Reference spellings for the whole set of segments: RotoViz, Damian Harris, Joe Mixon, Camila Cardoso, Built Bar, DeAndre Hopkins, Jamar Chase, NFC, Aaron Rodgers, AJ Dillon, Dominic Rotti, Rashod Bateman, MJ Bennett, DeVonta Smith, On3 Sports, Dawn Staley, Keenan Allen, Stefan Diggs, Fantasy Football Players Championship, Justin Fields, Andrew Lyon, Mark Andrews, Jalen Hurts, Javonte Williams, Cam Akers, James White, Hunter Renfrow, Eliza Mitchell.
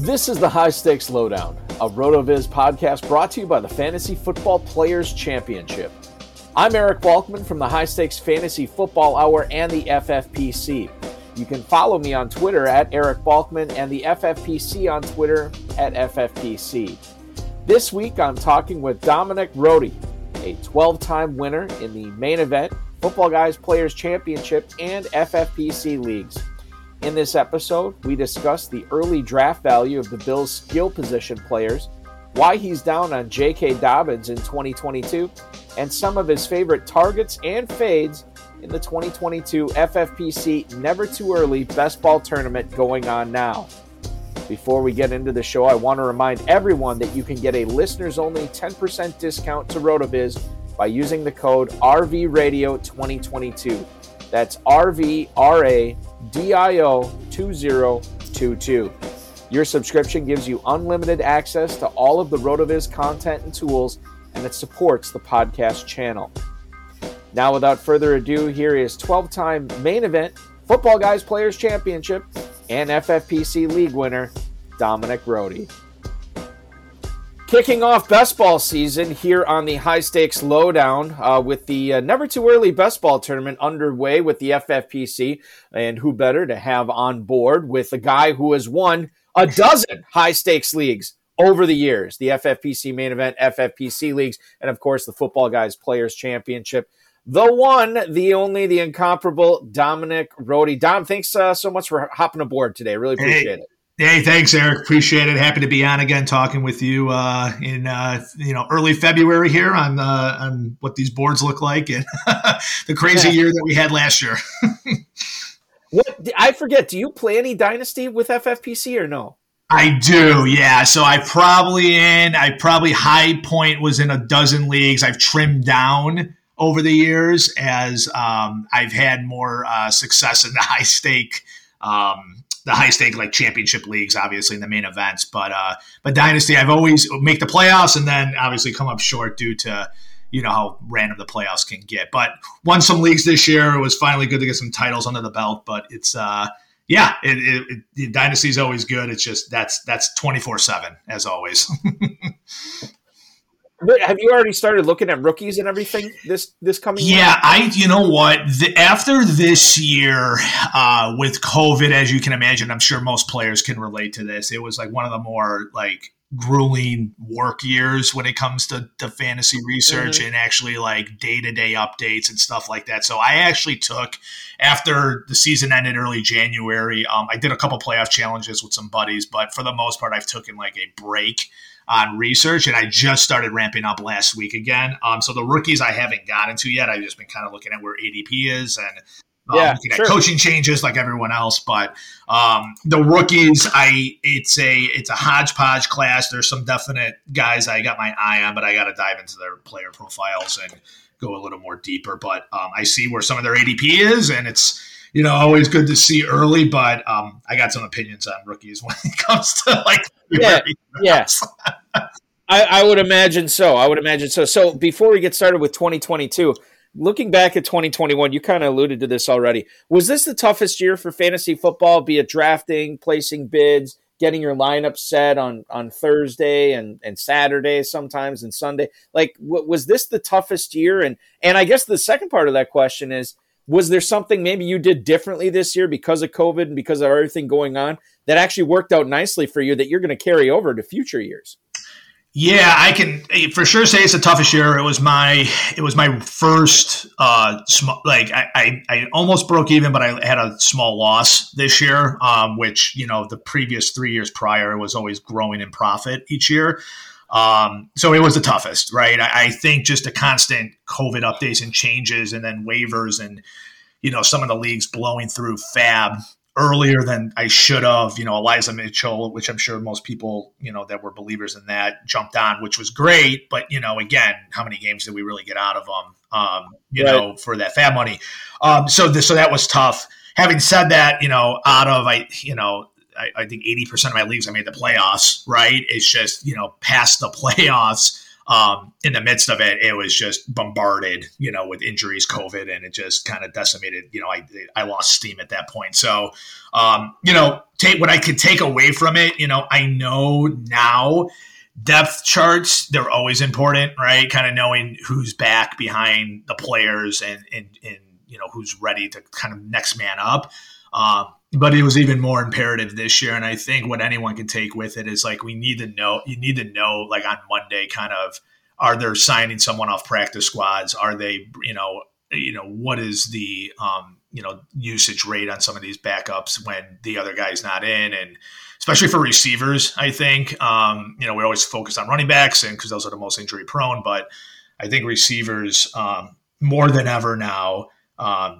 This is the High Stakes Lowdown, a RotoViz podcast brought to you by the Fantasy Football Players Championship. I'm Eric Balkman from the High Stakes Fantasy Football Hour and the FFPC. You can follow me on Twitter at Eric Balkman and the FFPC on Twitter at FFPC. This week, I'm talking with Dominic Rotti, a 12-time winner in the main event, Football Guys Players Championship, and FFPC leagues. In this episode, we discuss the early draft value of the Bills' skill position players, why he's down on JK Dobbins in 2022, and some of his favorite targets and fades in the 2022 FFPC Never Too Early Best Ball Tournament going on now. Before we get into the show, I want to remind everyone that you can get a listeners-only 10% discount to RotoViz by using the code RVRadio2022. That's RVRADIO2022. Your subscription gives you unlimited access to all of the RotoViz content and tools, and it supports the podcast channel. Now, without further ado, here is 12-time main event, Football Guys Players Championship, and FFPC League winner, Dominic Rotti. Kicking off best ball season here on the High Stakes Lowdown with the Never Too Early Best Ball Tournament underway with the FFPC, and who better to have on board with a guy who has won a dozen high stakes leagues over the years, the FFPC main event, FFPC leagues, and of course the Football Guys Players Championship. The one, the only, the incomparable Dominic Rotti. Dom, thanks so much for hopping aboard today. Really appreciate it. Hey, thanks, Eric. Appreciate it. Happy to be on again, talking with you in early February here on what these boards look like and the crazy year that we had last year. What I forget. Do you play any dynasty with FFPC or no? I do, yeah. So I probably high point was in a dozen leagues. I've trimmed down over the years as I've had more success in the high stake like championship leagues, obviously in the main events, but dynasty, I've always make the playoffs and then obviously come up short due to, you know, how random the playoffs can get, but won some leagues this year. It was finally good to get some titles under the belt, but it's dynasty is always good. It's just, that's 24/7 as always. Have you already started looking at rookies and everything this coming year? Yeah, you know what? After this year with COVID, as you can imagine, I'm sure most players can relate to this. It was like one of the more like grueling work years when it comes to fantasy research and actually like day-to-day updates and stuff like that. So I actually took, after the season ended early January, I did a couple playoff challenges with some buddies, but for the most part, I've taken like a break on research, and I just started ramping up last week again. So the rookies I haven't gotten to yet. I've just been kind of looking at where ADP is and at coaching changes like everyone else. But the rookies, it's a hodgepodge class. There's some definite guys I got my eye on, but I got to dive into their player profiles and go a little more deeper. But I see where some of their ADP is, and it's, you know, always good to see early, but I got some opinions on rookies when it comes to like. Yes. I would imagine so. So before we get started with 2022, looking back at 2021, you kind of alluded to this already. Was this the toughest year for fantasy football, be it drafting, placing bids, getting your lineup set on Thursday and Saturday sometimes and Sunday. Like, was this the toughest year? And I guess the second part of that question is, was there something maybe you did differently this year because of COVID and because of everything going on that actually worked out nicely for you that you're going to carry over to future years? Yeah, I can for sure say it's the toughest year. It was my first I almost broke even, but I had a small loss this year, which, you know, the previous 3 years prior was always growing in profit each year. So it was the toughest, right? I think just the constant COVID updates and changes, and then waivers, and, you know, some of the leagues blowing through FAB earlier than I should have, you know, Eliza Mitchell, which I'm sure most people, you know, that were believers in that jumped on, which was great. But, you know, again, how many games did we really get out of them, you know, for that FAB money? So that was tough. Having said that, you know, I think 80% of my leagues, I made the playoffs, right? It's just, you know, past the playoffs, in the midst of it, it was just bombarded, you know, with injuries, COVID, and it just kind of decimated, you know, I lost steam at that point. So, you know, take what I could take away from it. You know, I know now depth charts, they're always important, right? Kind of knowing who's back behind the players and, you know, who's ready to kind of next man up. But it was even more imperative this year. And I think what anyone can take with it is, like, you need to know, like, on Monday, kind of, are they signing someone off practice squads? Are they, you know, what is the, you know, usage rate on some of these backups when the other guy's not in? And especially for receivers, I think, you know, we always focus on running backs and because those are the most injury prone, but I think receivers, more than ever now,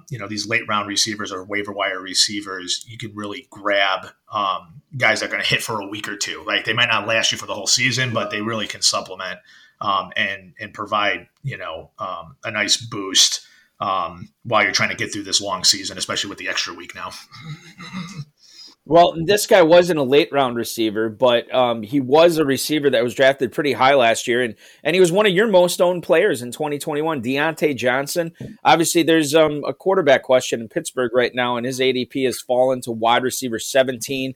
you know, these late round receivers or waiver wire receivers, you can really grab guys that are going to hit for a week or two. Like, they might not last you for the whole season, but they really can supplement and provide, you know, a nice boost while you're trying to get through this long season, especially with the extra week now. Well, this guy wasn't a late round receiver, but he was a receiver that was drafted pretty high last year. And he was one of your most owned players in 2021, Diontae Johnson. Obviously, there's a quarterback question in Pittsburgh right now, and his ADP has fallen to wide receiver 17,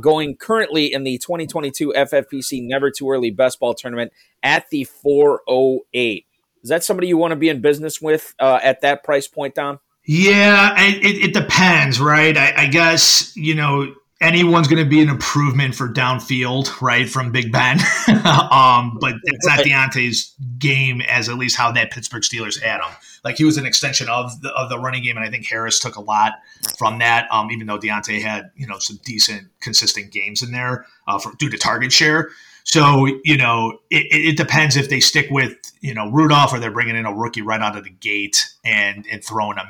going currently in the 2022 FFPC Never Too Early Best Ball Tournament at the 408. Is that somebody you want to be in business with at that price point, Dom? Yeah, it depends, right? I guess, you know, anyone's going to be an improvement for downfield, right, from Big Ben. But it's not Diontae's game as at least how that Pittsburgh Steelers had him. Like, he was an extension of the running game, and I think Harris took a lot from that, even though Diontae had, you know, some decent, consistent games in there due to target share. So, you know, it depends if they stick with, you know, Rudolph, or they're bringing in a rookie right out of the gate and throwing them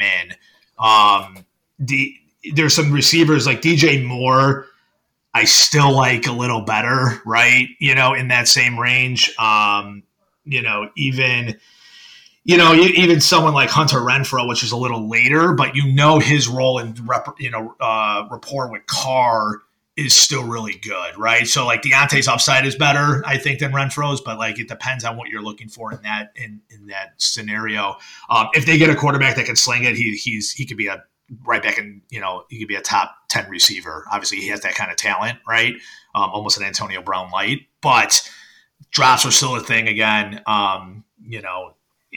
in. There's some receivers like DJ Moore I still like a little better, right, you know, in that same range. Even someone like Hunter Renfrow, which is a little later, but, you know, his role in, rapport with Carr is still really good, right? So, like, Diontae's upside is better, I think, than Renfrow's, but, like, it depends on what you're looking for in that scenario. If they get a quarterback that can sling it, he could be a right back, and, you know, he could be a top 10 receiver. Obviously, he has that kind of talent, right? Almost an Antonio Brown light, but drops are still a thing again. You know,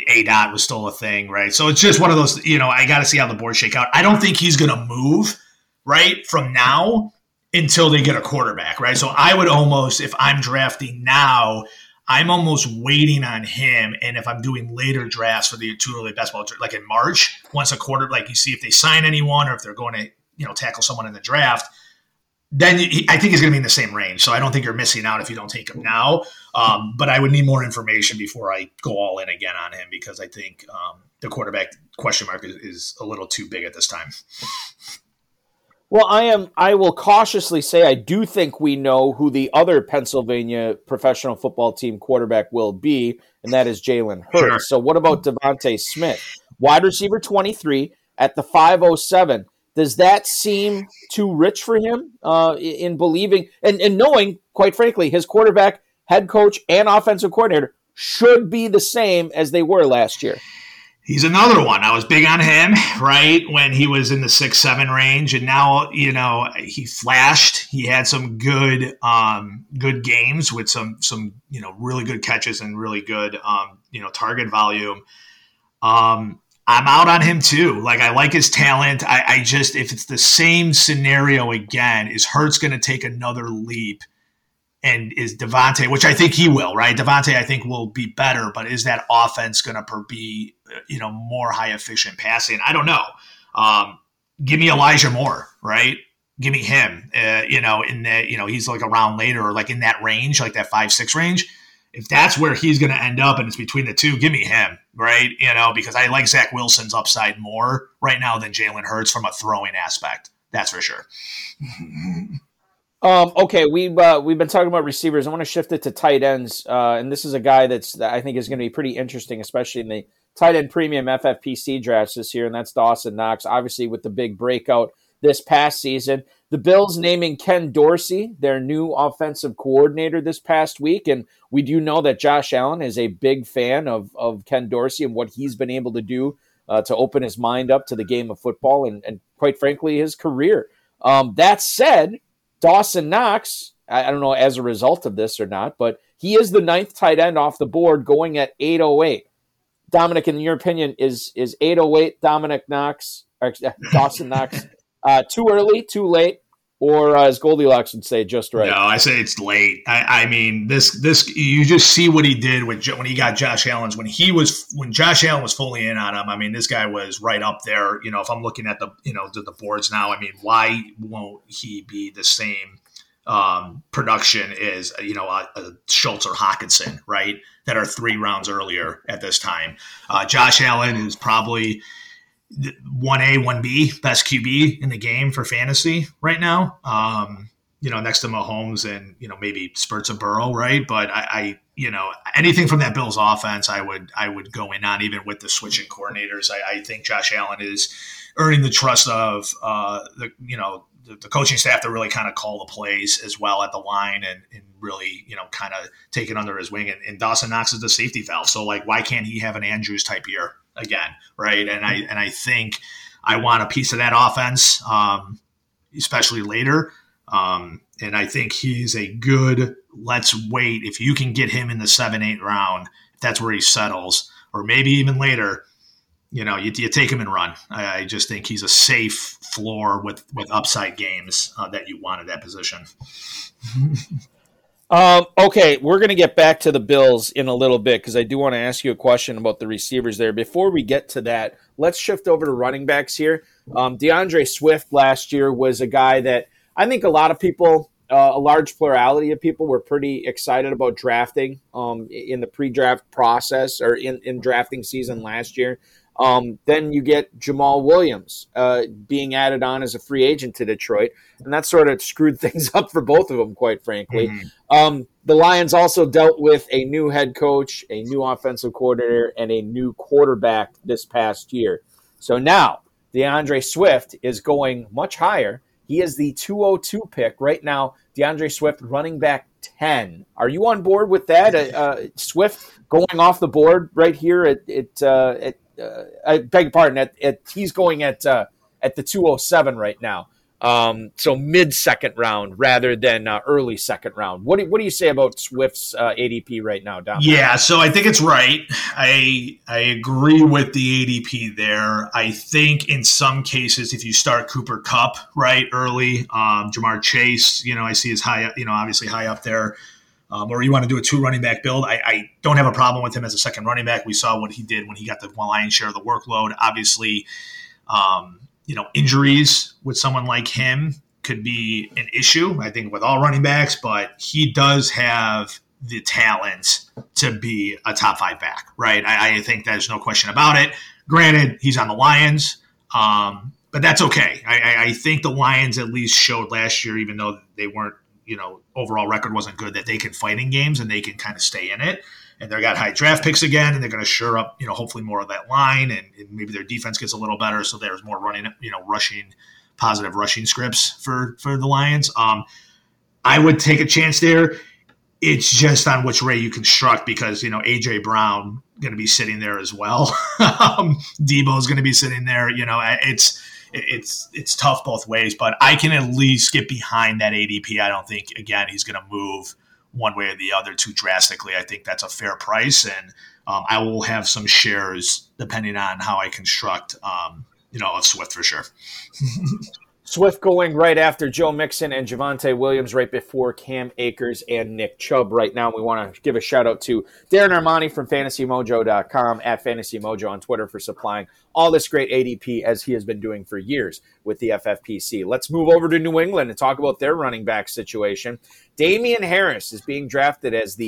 ADOT was still a thing, right? So it's just one of those, you know, I got to see how the board shake out. I don't think he's going to move right from now until they get a quarterback, right? So I would almost, if I'm drafting now, I'm almost waiting on him. And if I'm doing later drafts for the two early best ball, like in March, once a quarter, like, you see if they sign anyone or if they're going to, you know, tackle someone in the draft, then I think he's going to be in the same range. So I don't think you're missing out if you don't take him now. But I would need more information before I go all in again on him, because I think the quarterback question mark is a little too big at this time. Well, I will cautiously say I do think we know who the other Pennsylvania professional football team quarterback will be, and that is Jalen Hurts. Sure. So what about DeVonta Smith? Wide receiver 23 at the 507. Does that seem too rich for him in believing and knowing, quite frankly, his quarterback, head coach, and offensive coordinator should be the same as they were last year? He's another one. I was big on him, right, when he was in the 6-7 range, and now, you know, he flashed. He had some good good games with some you know, really good catches and really good you know, target volume. I'm out on him too. Like, I like his talent. I just, if it's the same scenario again, is Hurts going to take another leap? And is DeVonta, which I think he will, right? DeVonta, I think, will be better, but is that offense going to be, you know, more high efficient passing? I don't know. Give me Elijah Moore, right? Give me him. You know, in that, you know, he's like a round later, or like in that range, like that 5-6 range. If that's where he's going to end up, and it's between the two, give me him, right? You know, because I like Zach Wilson's upside more right now than Jalen Hurts from a throwing aspect. That's for sure. Okay, we've been talking about receivers. I want to shift it to tight ends, and this is a guy that I think is going to be pretty interesting, especially in the tight end premium FFPC drafts this year, and that's Dawson Knox, obviously with the big breakout this past season. The Bills naming Ken Dorsey their new offensive coordinator this past week, and we do know that Josh Allen is a big fan of Ken Dorsey and what he's been able to do to open his mind up to the game of football and quite frankly, his career. That said, Dawson Knox, I don't know as a result of this or not, but he is the 9th tight end off the board going at 808. Dominic, in your opinion, is 808 Dawson Knox too early, too late, or as Goldilocks would say, just right? No, I say it's late. I mean, this you just see what he did when he got Josh Allen's, when Josh Allen was fully in on him. I mean, this guy was right up there. You know, if I'm looking at the boards now, I mean, why won't he be the same production as, you know, a Schultz or Hockenson, right? That are 3 rounds earlier at this time. Josh Allen is probably 1A, 1B, best QB in the game for fantasy right now. You know, next to Mahomes and, you know, maybe spurts of Burrow, right? But I you know, anything from that Bills offense, I would go in on, even with the switching coordinators. I think Josh Allen is earning the trust of the coaching staff to really kind of call the plays as well at the line and really, you know, kind of take it under his wing. And Dawson Knox is the safety valve. So, like, why can't he have an Andrews type year again? Right. And I think I want a piece of that offense, especially later. And I think he's a good, let's wait. If you can get him in the 7-8 round, if that's where he settles, or maybe even later, you know, you take him and run. I just think he's a safe floor with upside games that you want at that position. Okay, we're going to get back to the Bills in a little bit because I do want to ask you a question about the receivers there. Before we get to that, let's shift over to running backs here. DeAndre Swift last year was a guy that I think a lot of people, a large plurality of people, were pretty excited about drafting in the pre-draft process or in drafting season last year. Then you get Jamal Williams being added on as a free agent to Detroit, and that sort of screwed things up for both of them, quite frankly. Mm-hmm. The Lions also dealt with a new head coach, a new offensive coordinator, and a new quarterback this past year. So now DeAndre Swift is going much higher. He is the 202 pick right now. DeAndre Swift, running back 10. Are you on board with that? Swift going off the board right here I beg your pardon. He's going at the 207 right now. So mid second round rather than early second round. What do you say about Swift's ADP right now, Dom? Yeah, so I think it's right. I agree with the ADP there. I think in some cases, if you start Cooper Kupp right early, Jamar Chase, you know, I see is high, you know, obviously high up there. Or you want to do a 2 running back build, I don't have a problem with him as a second running back. We saw what he did when he got the lion's share of the workload. Obviously, you know, injuries with someone like him could be an issue, I think, with all running backs, but he does have the talent to be a top 5 back, right? I think there's no question about it. Granted, he's on the Lions, but that's okay. I think the Lions at least showed last year, even though they weren't, you know, overall record wasn't good, that they can fight in games and they can kind of stay in it. And they've got high draft picks again, and they're going to shore up, you know, hopefully more of that line, and maybe their defense gets a little better. So there's more running, you know, positive rushing scripts for the Lions. I would take a chance there. It's just on which way you construct, because, you know, AJ Brown going to be sitting there as well. Debo is going to be sitting there. You know, it's tough both ways, but I can at least get behind that ADP. I don't think, again, he's going to move one way or the other too drastically. I think that's a fair price, and I will have some shares depending on how I construct, of Swift for sure. Swift going right after Joe Mixon and Javonte Williams, right before Cam Akers and Nick Chubb right now. We want to give a shout-out to Darren Armani from FantasyMojo.com, at FantasyMojo on Twitter, for supplying all this great ADP, as he has been doing for years with the FFPC. Let's move over to New England and talk about their running back situation. Damian Harris is being drafted as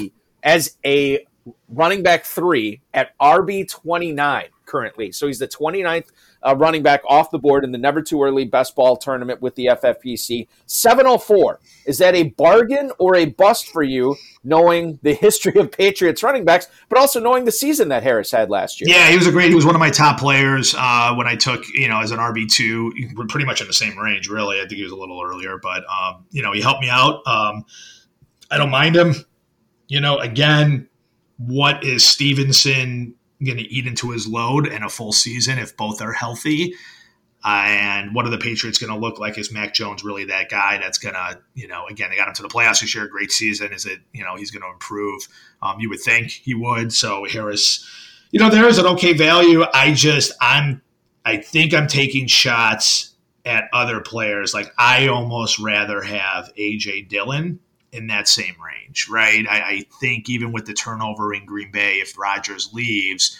a running back 3 at RB29 currently. So he's the 29th running back off the board in the Never Too Early Best Ball Tournament with the FFPC. 704. Is that a bargain or a bust for you, knowing the history of Patriots running backs, but also knowing the season that Harris had last year? Yeah, he was one of my top players when I took, as an RB2. We're pretty much in the same range, really. I think he was a little earlier, but, he helped me out. I don't mind him. Again, what is Stevenson going to eat into his load in a full season if both are healthy? And what are the Patriots going to look like? Is Mac Jones really that guy that's going to, again, they got him to the playoffs this year, great season. Is it, he's going to improve? You would think he would. So Harris, there is an okay value. I think I'm taking shots at other players. Like, I almost rather have AJ Dillon in that same range, right? I think even with the turnover in Green Bay, if Rodgers leaves,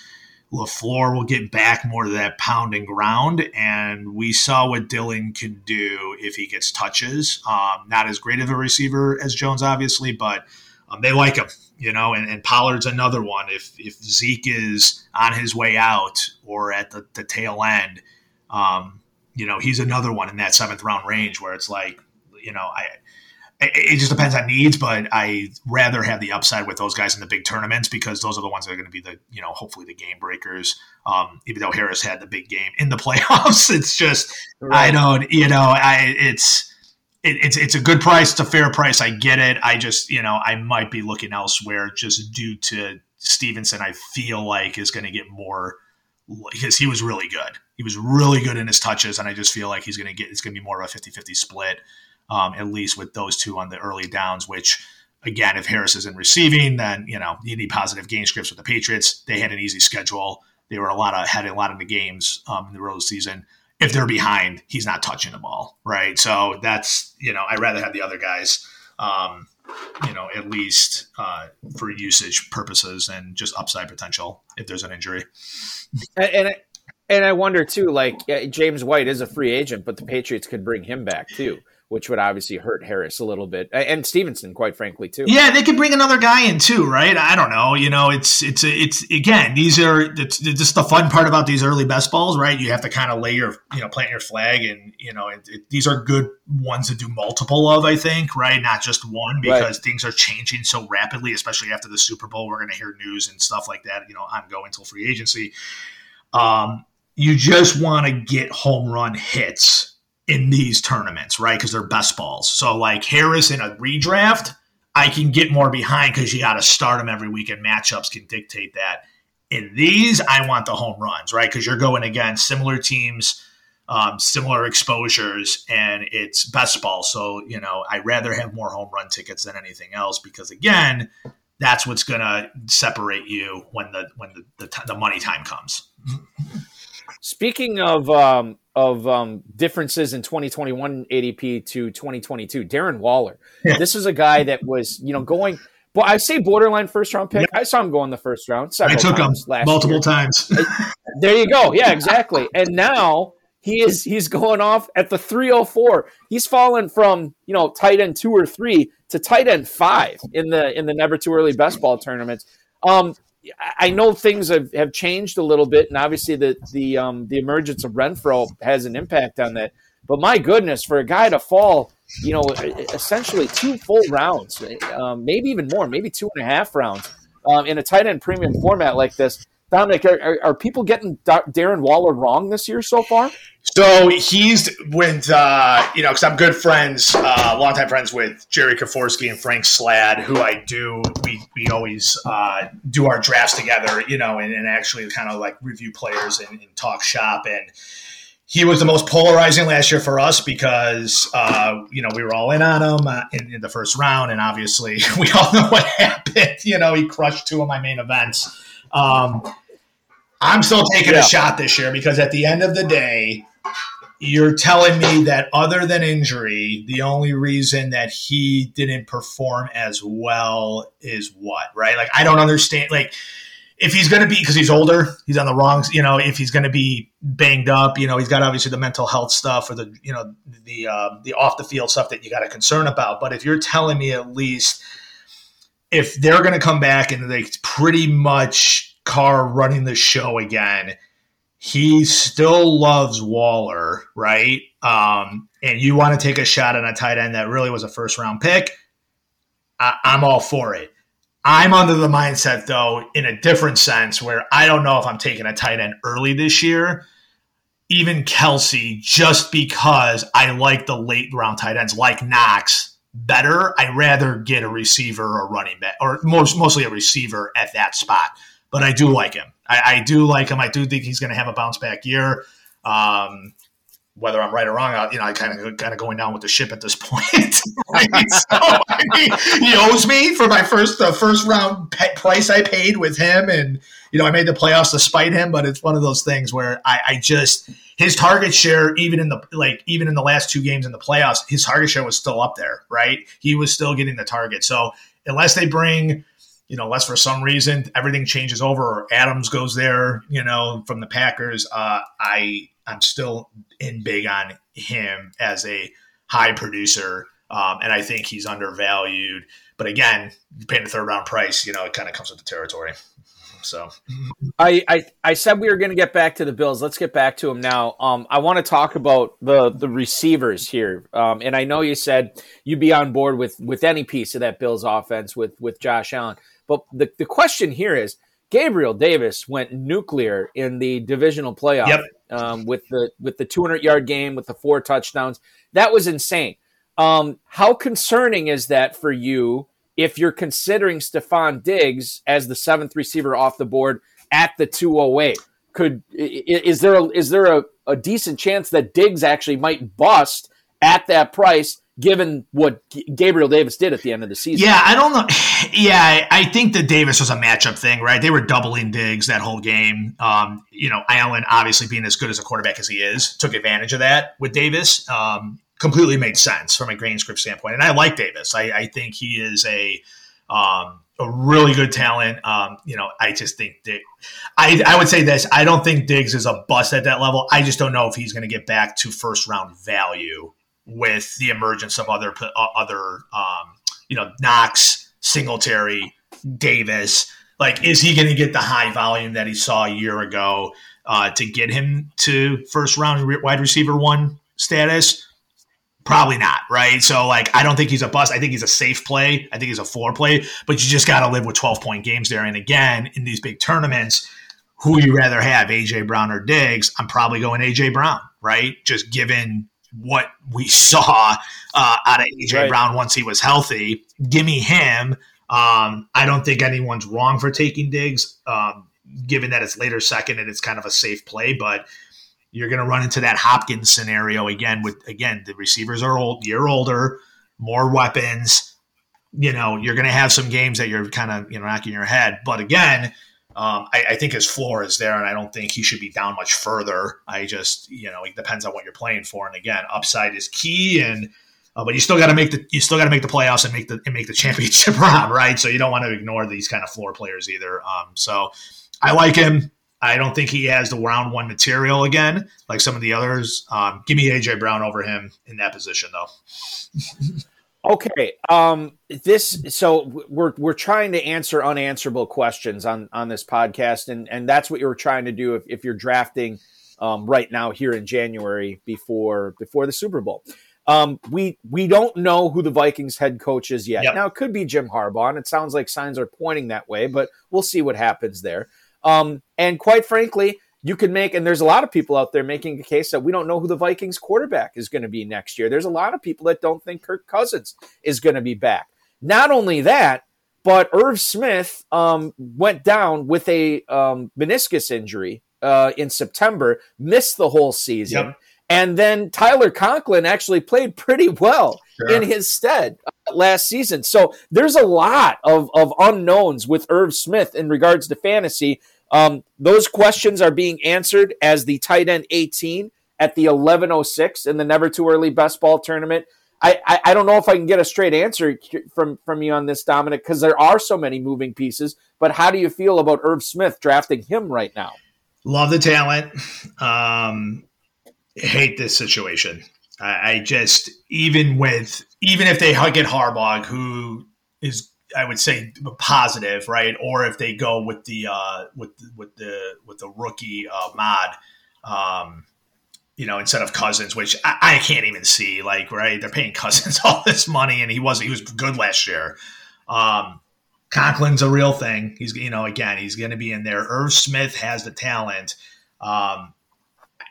LaFleur will get back more to that pound and ground, and we saw what Dillon can do if he gets touches. Not as great of a receiver as Jones, obviously, but they like him, and Pollard's another one. If Zeke is on his way out or at the tail end, he's another one in that 7th round range where it's like, it just depends on needs, but I rather have the upside with those guys in the big tournaments, because those are the ones that are going to be the, hopefully the game breakers. Even though Harris had the big game in the playoffs, it's just, right. I don't, it's a good price. It's a fair price. I get it. I just, I might be looking elsewhere just due to Stevenson. I feel like is going to get more, because he was really good. He was really good in his touches. And I just feel like it's going to be more of a 50-50 split. At least with those two on the early downs, which, again, if Harris isn't receiving, then, you need positive game scripts with the Patriots. They had an easy schedule. They were had a lot of the games in the regular season. If they're behind, he's not touching the ball, right? So that's, I'd rather have the other guys, at least for usage purposes and just upside potential if there's an injury. And I wonder, too, like, James White is a free agent, but the Patriots could bring him back, too, which would obviously hurt Harris a little bit, and Stevenson, quite frankly, too. Yeah, they could bring another guy in too, right? I don't know. It's again, it's just the fun part about these early best balls, right? You have to kind of lay your, plant your flag, and these are good ones to do multiple of, I think, right? Not just one, because things are changing so rapidly, especially after the Super Bowl. We're going to hear news and stuff like that, ongoing till free agency. You just want to get home run hits in these tournaments, right? Because they're best balls. So like Harris in a redraft, I can get more behind because you got to start them every week and matchups can dictate that. In these, I want the home runs, right? Because you're going against similar teams, similar exposures, and it's best ball. So, I'd rather have more home run tickets than anything else, because again, that's what's going to separate you when the money time comes. Speaking of differences in 2021 ADP to 2022, Darren Waller. Yeah. This is a guy that was, going. Well, I say borderline first round pick. Yeah. I saw him go in the first round. I took him multiple times. There you go. Yeah, exactly. And now he's going off at the 304. He's fallen from tight end 2 or 3 to tight end 5 in the Never Too Early Best Ball tournaments. I know things have changed a little bit, and obviously the emergence of Renfrow has an impact on that. But my goodness, for a guy to fall, essentially 2 full rounds, maybe even more, maybe 2.5 rounds in a tight end premium format like this, Dominic, are people getting Darren Waller wrong this year so far? So he's with, because I'm good friends, longtime friends with Jerry Kaforsky and Frank Slad, who I do, we always do our drafts together, and actually kind of like review players and talk shop. And he was the most polarizing last year for us because, we were all in on him in the first round. And obviously we all know what happened. He crushed two of my main events. I'm still taking a shot this year because at the end of the day, you're telling me that other than injury, the only reason that he didn't perform as well is what, right? Like, I don't understand. Like, if he's going to be, because he's older, he's on the wrong, if he's going to be banged up, he's got obviously the mental health stuff or the off the field stuff that you got to concern about. But if you're telling me at least if they're going to come back and they pretty much Carr running the show again, he still loves Waller, right? And you want to take a shot on a tight end that really was a first-round pick, I'm all for it. I'm under the mindset, though, in a different sense where I don't know if I'm taking a tight end early this year, even Kelsey, just because I like the late-round tight ends like Knox better. I'd rather get a receiver or running back, or mostly a receiver at that spot. But I do like him. I do like him. I do think he's going to have a bounce back year. Whether I'm right or wrong, I kind of going down with the ship at this point. He owes me for my first round price I paid with him, and I made the playoffs to spite him. But it's one of those things where I just his target share, even in the last two games in the playoffs, his target share was still up there, right? He was still getting the target. So unless they bring, unless for some reason everything changes over or Adams goes there, from the Packers, I'm still in big on him as a high producer, and I think he's undervalued. But again, paying a third-round price, it kind of comes with the territory. So, I said we were going to get back to the Bills. Let's get back to him now. I want to talk about the receivers here, and I know you said you'd be on board with any piece of that Bills offense with Josh Allen. But the question here is, Gabriel Davis went nuclear in the divisional playoff. Yep. With the 200-yard game, with the 4 touchdowns. That was insane. How concerning is that for you if you're considering Stefan Diggs as the 7th receiver off the board at the 208? Is there a decent chance that Diggs actually might bust at that price given what Gabriel Davis did at the end of the season? Yeah, I don't know. Yeah, I think that Davis was a matchup thing, right? They were doubling Diggs that whole game. Allen, obviously being as good as a quarterback as he is, took advantage of that with Davis. Completely made sense from a game script standpoint. And I like Davis. I think he is a really good talent. I just think that I would say this. I don't think Diggs is a bust at that level. I just don't know if he's going to get back to first-round value with the emergence of other Knox, Singletary, Davis. Like, is he going to get the high volume that he saw a year ago to get him to first-round wide receiver 1 status? Probably not, right? So, I don't think he's a bust. I think he's a safe play. I think he's a floor play. But you just got to live with 12-point games there. And, again, in these big tournaments, who would you rather have, A.J. Brown or Diggs? I'm probably going A.J. Brown, right? Just given – what we saw out of AJ Brown once he was healthy. Give me him. I don't think anyone's wrong for taking Diggs, given that it's later second and it's kind of a safe play, but you're going to run into that Hopkins scenario again with the receivers are old, you're older, more weapons. You're going to have some games that you're kind of, knocking your head. But again, I think his floor is there, and I don't think he should be down much further. I just, it depends on what you're playing for. And again, upside is key, and but you still got to make the playoffs and make the championship run, right? So you don't want to ignore these kind of floor players either. So I like him. I don't think he has the round one material again, like some of the others. Give me AJ Brown over him in that position, though. Okay, so we're trying to answer unanswerable questions on this podcast, and that's what you're trying to do if you're drafting right now here in January before the Super Bowl. We don't know who the Vikings head coach is yet. Yep. Now, it could be Jim Harbaugh, and it sounds like signs are pointing that way, but we'll see what happens there. And quite frankly, you can make, and there's a lot of people out there making a case that we don't know who the Vikings quarterback is going to be next year. There's a lot of people that don't think Kirk Cousins is going to be back. Not only that, but Irv Smith went down with a meniscus injury in September, missed the whole season. Yep. And then Tyler Conklin actually played pretty well in his stead last season. So there's a lot of unknowns with Irv Smith in regards to fantasy. Those questions are being answered as the tight end 18 at the 1106 in the Never Too Early Best Ball Tournament. I don't know if I can get a straight answer from you on this, Dominic, because there are so many moving pieces. But how do you feel about Irv Smith, drafting him right now? Love the talent. Hate this situation. I just, even if they get Harbaugh, who is, I would say, positive, right? Or if they go with the rookie mod, instead of Cousins, which I can't even see, like, right? They're paying Cousins all this money, and he was good last year. Conklin's a real thing. He's, again, he's going to be in there. Irv Smith has the talent.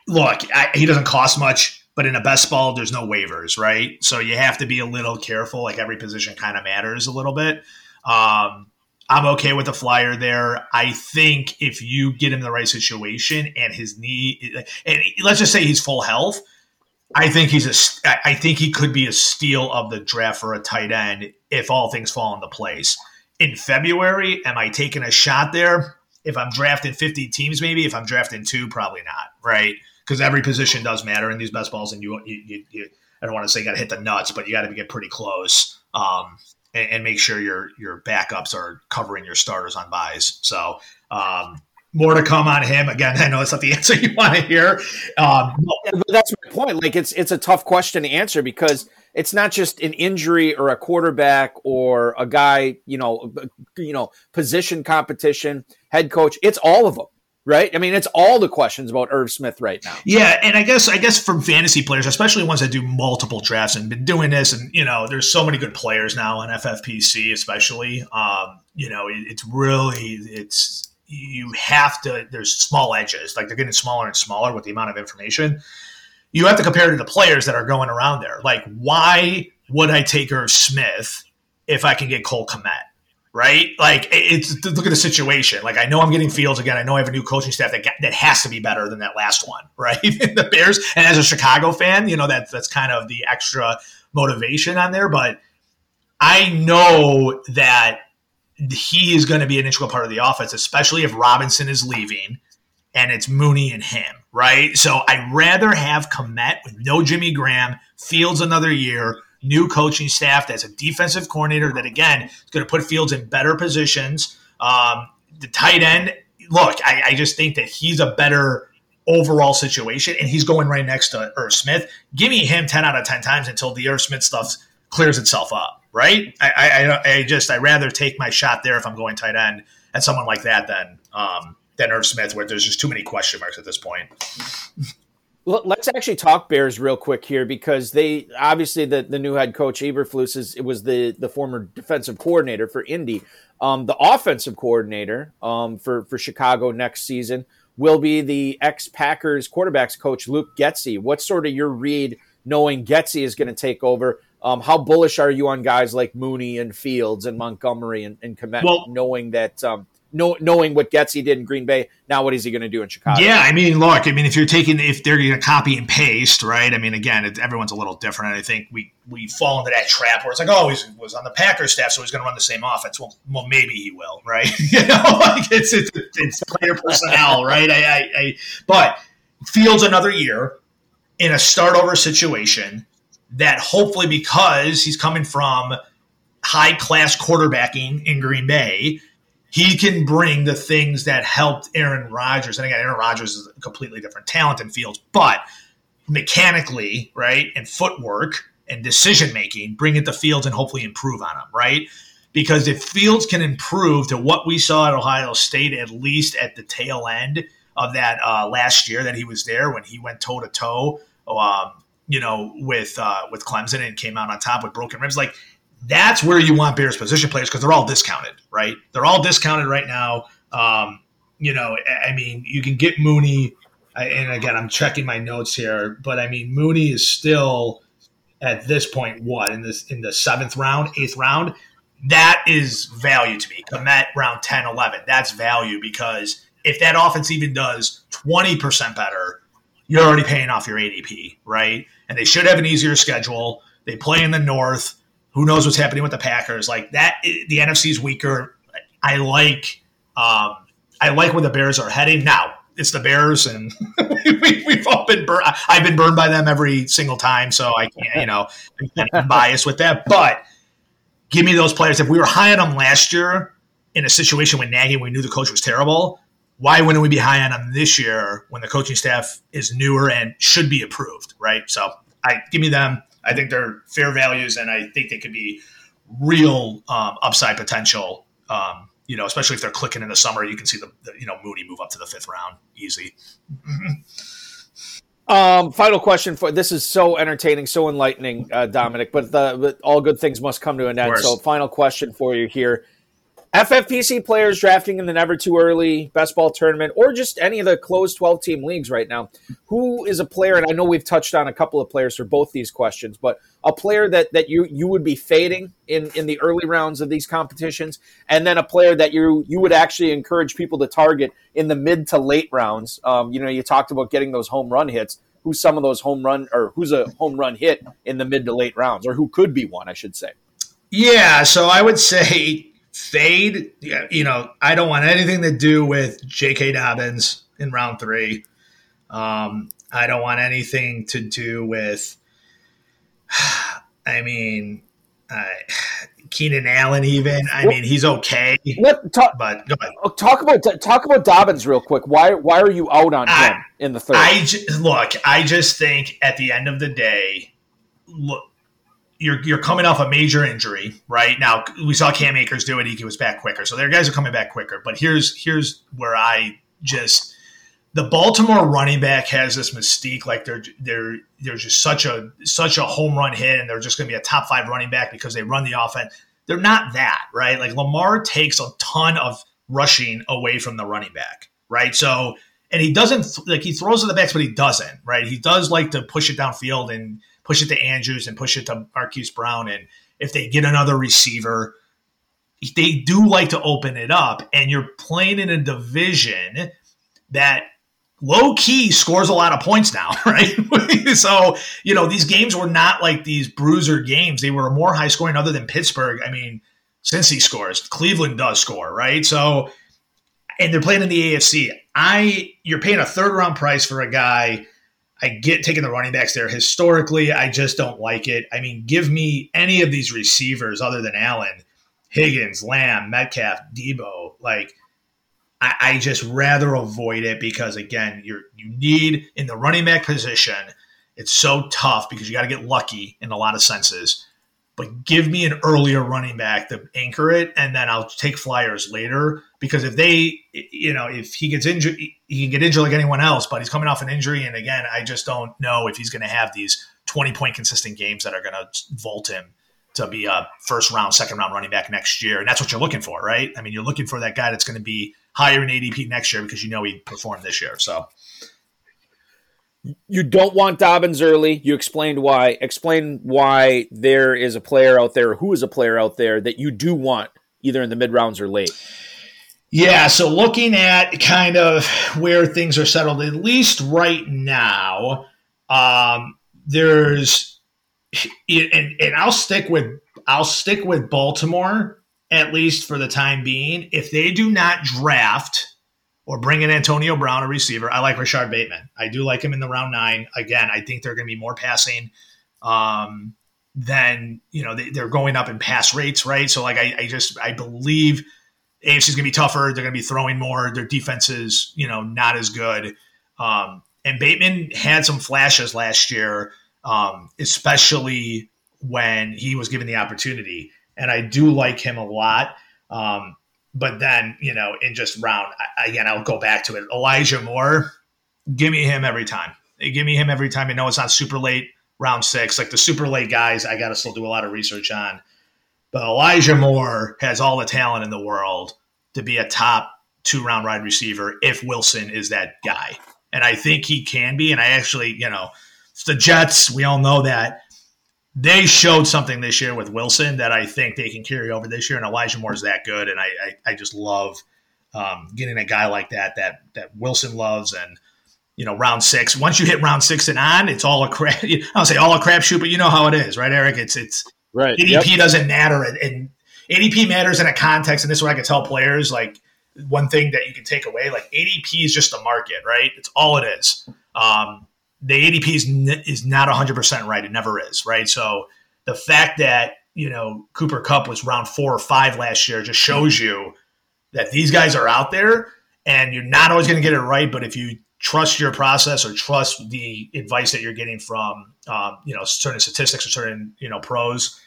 Look, he doesn't cost much, but in a best ball, there's no waivers, right? So you have to be a little careful. Like, every position kind of matters a little bit. I'm okay with the flyer there. I think if you get him in the right situation and his knee, and let's just say he's full health, I think he could be a steal of the draft for a tight end if all things fall into place. In February, am I taking a shot there? If I'm drafting 50 teams, maybe. If I'm drafting two, probably not, right? Because every position does matter in these best balls, and you I don't want to say you got to hit the nuts, but you got to get pretty close and make sure your backups are covering your starters on buys. So more to come on him. Again, I know it's not the answer you want to hear. But that's my point. Like, it's a tough question to answer because it's not just an injury or a quarterback or a guy, position competition, head coach. It's all of them. Right? I mean, it's all the questions about Irv Smith right now. Yeah, and I guess from fantasy players, especially ones that do multiple drafts and been doing this, and, there's so many good players now in FFPC especially. You have to – there's small edges. Like, they're getting smaller and smaller with the amount of information. You have to compare it to the players that are going around there. Like, why would I take Irv Smith if I can get Cole Kmet? Right? Like, it's look at the situation. Like, I know I'm getting Fields again. I know I have a new coaching staff that has to be better than that last one, right? The Bears. And as a Chicago fan, that's kind of the extra motivation on there. But I know that he is going to be an integral part of the offense, especially if Robinson is leaving and it's Mooney and him, right? So I'd rather have Kmet with no Jimmy Graham, Fields another year, new coaching staff that's a defensive coordinator that, again, is going to put Fields in better positions. The tight end, look, I just think that he's a better overall situation, and he's going right next to Irv Smith. Give me him 10 out of 10 times until the Irv Smith stuff clears itself up, right? I'd rather take my shot there if I'm going tight end at someone like that than Irv Smith, where there's just too many question marks at this point. Let's actually talk Bears real quick here, because they obviously the new head coach Eberflus was the former defensive coordinator for Indy. The offensive coordinator for Chicago next season will be the ex-Packers quarterbacks coach Luke Getsy. What's sort of your read knowing Getsy is going to take over? How bullish are you on guys like Mooney and Fields and Montgomery and Kmet, knowing that? Knowing what Getsy did in Green Bay, now what is he going to do in Chicago? Yeah, I mean, look, if they're going to copy and paste, right? I mean, again, everyone's a little different, and I think we fall into that trap where it's like, oh, he was on the Packers staff, so he's going to run the same offense. Well, maybe he will, right? It's player personnel, right? But Fields another year in a start-over situation that hopefully, because he's coming from high-class quarterbacking in Green Bay, he can bring the things that helped Aaron Rodgers. And again, Aaron Rodgers is a completely different talent than Fields, but mechanically, right, and footwork and decision-making, bring it to Fields and hopefully improve on him, right? Because if Fields can improve to what we saw at Ohio State, at least at the tail end of that last year that he was there, when he went toe-to-toe, with Clemson and came out on top with broken ribs, like, that's where you want Bears position players, because they're all discounted, right? They're all discounted right now. you know, I mean, you can get Mooney, and again, I'm checking my notes here, but I mean, Mooney is still at this point, in the eighth round, that is value to me. Komet round 10, 11, that's value, because if that offense even does 20% better, you're already paying off your ADP, right? And they should have an easier schedule. They play in the North. Who knows what's happening with the Packers? Like that, the NFC is weaker. I like where the Bears are heading now. It's the Bears, and we've all been burned. I've been burned by them every single time, so I can't, I'm biased with that. But give me those players. If we were high on them last year in a situation when Nagy, we knew the coach was terrible, why wouldn't we be high on them this year when the coaching staff is newer and should be approved, right? So give me them. I think they're fair values, and I think they could be real upside potential. Especially if they're clicking in the summer, you can see the Moody move up to the fifth round. Easy. Final question for this is so entertaining, so enlightening, Dominic, but all good things must come to an end. So final question for you here. FFPC players drafting in the never too early best ball tournament, or just any of the closed 12 team leagues right now, who is a player? And I know we've touched on a couple of players for both these questions, but a player that you would be fading in the early rounds of these competitions, and then a player that you would actually encourage people to target in the mid to late rounds. You talked about getting those home run hits. Who's a home run hit in the mid to late rounds, or who could be one, I should say. Yeah. So I would say, fade, I don't want anything to do with JK Dobbins in round 3. I don't want anything to do with, Keenan Allen even. He's okay. But go ahead. Talk about Dobbins real quick. Why are you out on him in the third? I just think at the end of the day, you're coming off a major injury, right? Now, we saw Cam Akers do it. He was back quicker. So their guys are coming back quicker. But here's where the Baltimore running back has this mystique. Like they're just such a home run hit, and they're just going to be a top 5 running back because they run the offense. They're not that, right? Like Lamar takes a ton of rushing away from the running back, right? So, and he doesn't, like he throws to the backs, but he doesn't, right? He does like to push it downfield and push it to Andrews and push it to Marquise Brown. And if they get another receiver, they do like to open it up. And you're playing in a division that low key scores a lot of points now, right? So, these games were not like these bruiser games. They were more high scoring other than Pittsburgh. Cincy scores, Cleveland does score, right? So, and they're playing in the AFC. You're paying a third round price for a guy. I get taking the running backs there. Historically, I just don't like it. Give me any of these receivers other than Allen, Higgins, Lamb, Metcalf, Debo. Like, I just rather avoid it because, again, you need in the running back position, it's so tough because you got to get lucky in a lot of senses. But give me an earlier running back to anchor it, and then I'll take flyers later. Because if he gets injured, he can get injured like anyone else, but he's coming off an injury. And again, I just don't know if he's going to have these 20-point consistent games that are going to vault him to be a first-round, second-round running back next year. And that's what you're looking for, right? You're looking for that guy that's going to be higher in ADP next year because he performed this year. So you don't want Dobbins early. You explained why. Explain why there is a player out there, who is a player out there that you do want either in the mid-rounds or late. Yeah, so looking at kind of where things are settled, at least right now, I'll stick with Baltimore at least for the time being. If they do not draft or bring in Antonio Brown, a receiver, I like Rashard Bateman. I do like him in the round 9. Again, I think they're going to be more passing than they're going up in pass rates, right? So like I believe AFC is going to be tougher. They're going to be throwing more. Their defense is, not as good. And Bateman had some flashes last year, especially when he was given the opportunity. And I do like him a lot. But then, in just round, I'll go back to it. Elijah Moore, give me him every time. Give me him every time. I know it's not super late, round 6. Like the super late guys, I got to still do a lot of research on. But Elijah Moore has all the talent in the world to be a top 2-round wide receiver if Wilson is that guy. And I think he can be. And I actually, you know, the Jets, we all know that. They showed something this year with Wilson that I think they can carry over this year. And Elijah Moore is that good. And I just love getting a guy like that Wilson loves. And, you know, round six, once you hit round six and on, it's all a crap. I'll say all a crapshoot, but you know how it is, right, Eric? It's right. ADP doesn't matter. And ADP matters in a context. And this is what I can tell players, like, one thing that you can take away, like ADP is just the market, right? It's all it is. The ADP is not 100% right. It never is, right? So the fact that, you know, Cooper Kupp was round 4 or 5 last year just shows you that these guys are out there and you're not always going to get it right. But if you trust your process or trust the advice that you're getting from, you know, certain statistics or certain, you know, pros,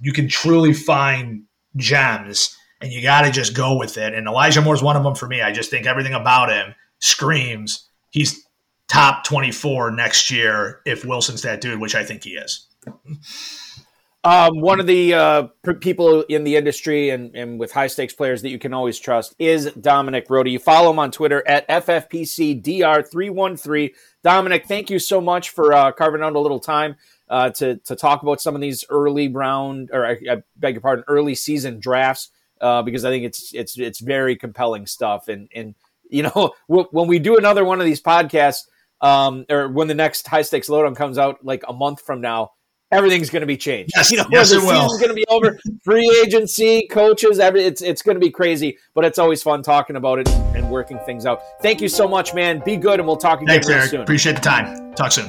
you can truly find gems and you got to just go with it. And Elijah Moore's one of them for me. I just think everything about him screams he's top 24 next year if Wilson's that dude, which I think he is. One of the people in the industry and with high-stakes players that you can always trust is Dominic Rotti. You follow him on Twitter at FFPCDR313. Dominic, thank you so much for carving out a little time to talk about some of these early season drafts because I think it's very compelling stuff. And you know, when we do another one of these podcasts, or when the next High Stakes Lowdown comes out like a month from now, everything's going to be changed. Yes, you know, yes, the season's going to be over. Free agency, coaches, it's going to be crazy, but it's always fun talking about it and working things out. Thank you so much, man. Be good, and we'll talk again soon. Appreciate the time. Talk soon.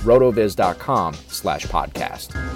rotoviz.com/podcast.